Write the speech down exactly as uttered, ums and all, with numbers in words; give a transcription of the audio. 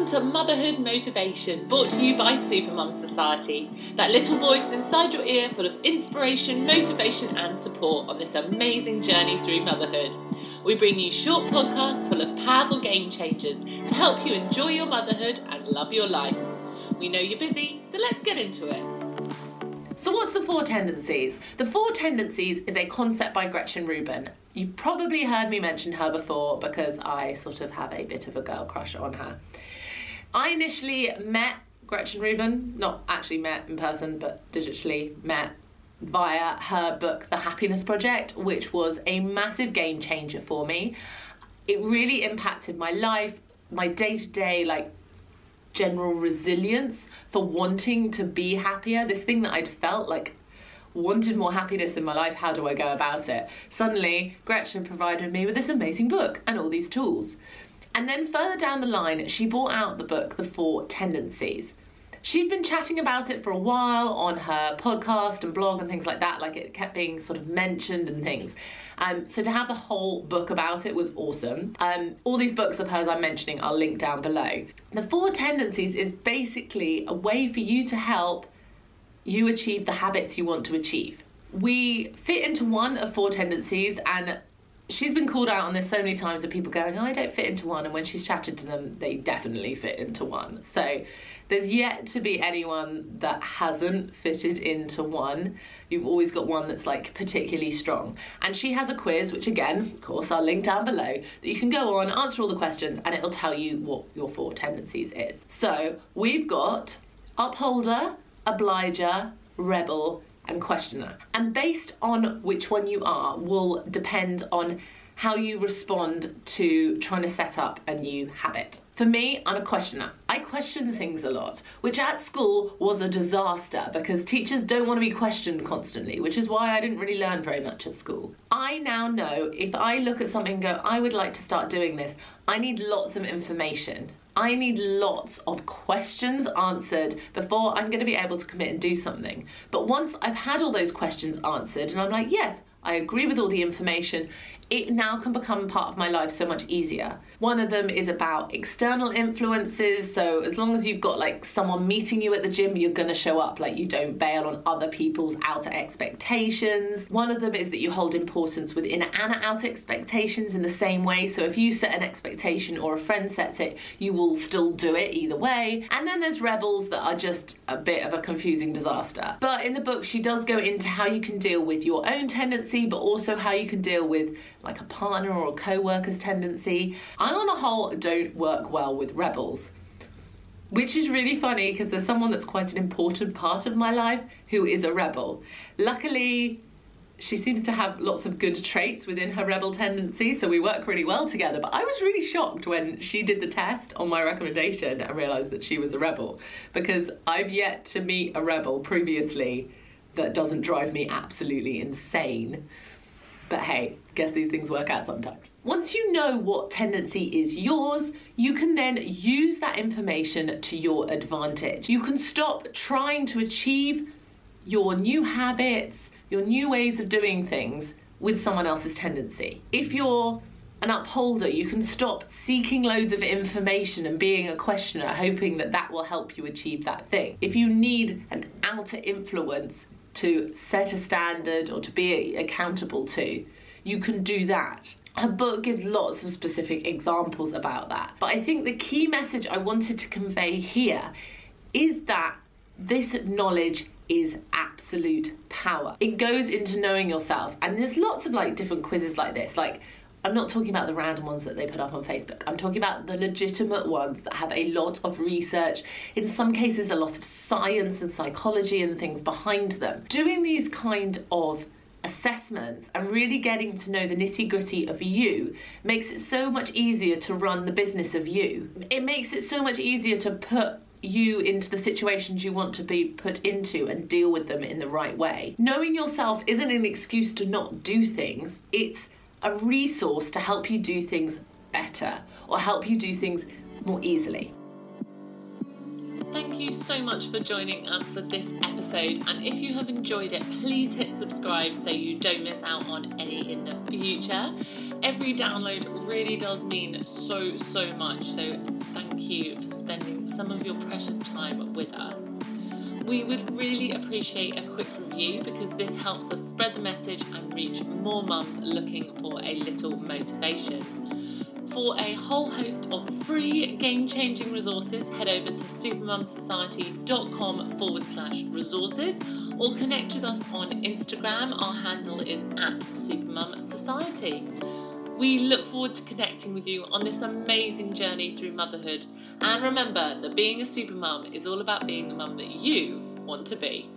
Welcome to Motherhood Motivation, brought to you by Supermum Society. That little voice inside your ear full of inspiration, motivation and support on this amazing journey through motherhood. We bring you short podcasts full of powerful game changers to help you enjoy your motherhood and love your life. We know you're busy, so let's get into it. So what's the Four Tendencies? The Four Tendencies is a concept by Gretchen Rubin. You've probably heard me mention her before because I sort of have a bit of a girl crush on her. I initially met Gretchen Rubin, not actually met in person, but digitally met via her book, The Happiness Project, which was a massive game changer for me. It really impacted my life, my day-to-day, like, general resilience for wanting to be happier. This thing that I'd felt like wanted more happiness in my life, how do I go about it? Suddenly, Gretchen provided me with this amazing book and all these tools. And then further down the line, she brought out the book, The Four Tendencies. She'd been chatting about it for a while on her podcast and blog and things like that, like it kept being sort of mentioned and things. Um, so to have the whole book about it was awesome. Um, all these books of hers I'm mentioning are linked down below. The Four Tendencies is basically a way for you to help you achieve the habits you want to achieve. We fit into one of four tendencies, and she's been called out on this so many times of people going, oh, I don't fit into one. And when she's chatted to them, they definitely fit into one. So there's yet to be anyone that hasn't fitted into one. You've always got one that's like particularly strong. And she has a quiz, which again, of course, I'll link down below, that you can go on, answer all the questions, and it'll tell you what your four tendencies is. So we've got upholder, obliger, rebel, and questioner. And based on which one you are will depend on how you respond to trying to set up a new habit. For me, I'm a questioner. I question things a lot, which at school was a disaster because teachers don't want to be questioned constantly, which is why I didn't really learn very much at school. I now know if I look at something and go, I would like to start doing this, I need lots of information. I need lots of questions answered before I'm going to be able to commit and do something. But once I've had all those questions answered and I'm like, yes, I agree with all the information, it now can become part of my life so much easier. One of them is about external influences. So as long as you've got like someone meeting you at the gym, you're gonna show up. Like, you don't bail on other people's outer expectations. One of them is that you hold importance with inner and outer expectations in the same way. So if you set an expectation or a friend sets it, you will still do it either way. And then there's rebels that are just a bit of a confusing disaster. But in the book, she does go into how you can deal with your own tendency, but also how you can deal with like a partner or a co-worker's tendency. I, on the whole, don't work well with rebels, which is really funny because there's someone that's quite an important part of my life who is a rebel. Luckily, she seems to have lots of good traits within her rebel tendency, so we work really well together. But I was really shocked when she did the test on my recommendation and realised that she was a rebel, because I've yet to meet a rebel previously that doesn't drive me absolutely insane. But hey, guess these things work out sometimes. Once you know what tendency is yours, you can then use that information to your advantage. You can stop trying to achieve your new habits, your new ways of doing things with someone else's tendency. If you're an upholder, you can stop seeking loads of information and being a questioner, hoping that that will help you achieve that thing. If you need an outer influence to set a standard or to be accountable to, you can do that. Her book gives lots of specific examples about that. But I think the key message I wanted to convey here is that this knowledge is absolute power. It goes into knowing yourself. And there's lots of like different quizzes like this. Like, I'm not talking about the random ones that they put up on Facebook. I'm talking about the legitimate ones that have a lot of research, in some cases a lot of science and psychology and things behind them. Doing these kind of assessments and really getting to know the nitty-gritty of you makes it so much easier to run the business of you. It makes it so much easier to put you into the situations you want to be put into and deal with them in the right way. Knowing yourself isn't an excuse to not do things. It's a resource to help you do things better or help you do things more easily. Thank you so much for joining us for this episode, and if you have enjoyed it, please hit subscribe so you don't miss out on any in the future. Every download really does mean so so much, so thank you for spending some of your precious time with us. We would really appreciate a quick review because this helps us spread the message and reach more mums looking for a little motivation. For a whole host of free game-changing resources, head over to supermum society dot com forward slash resources or connect with us on Instagram. Our handle is at Supermum Society. We look forward to connecting with you on this amazing journey through motherhood. And remember that being a supermum is all about being the mum that you want to be.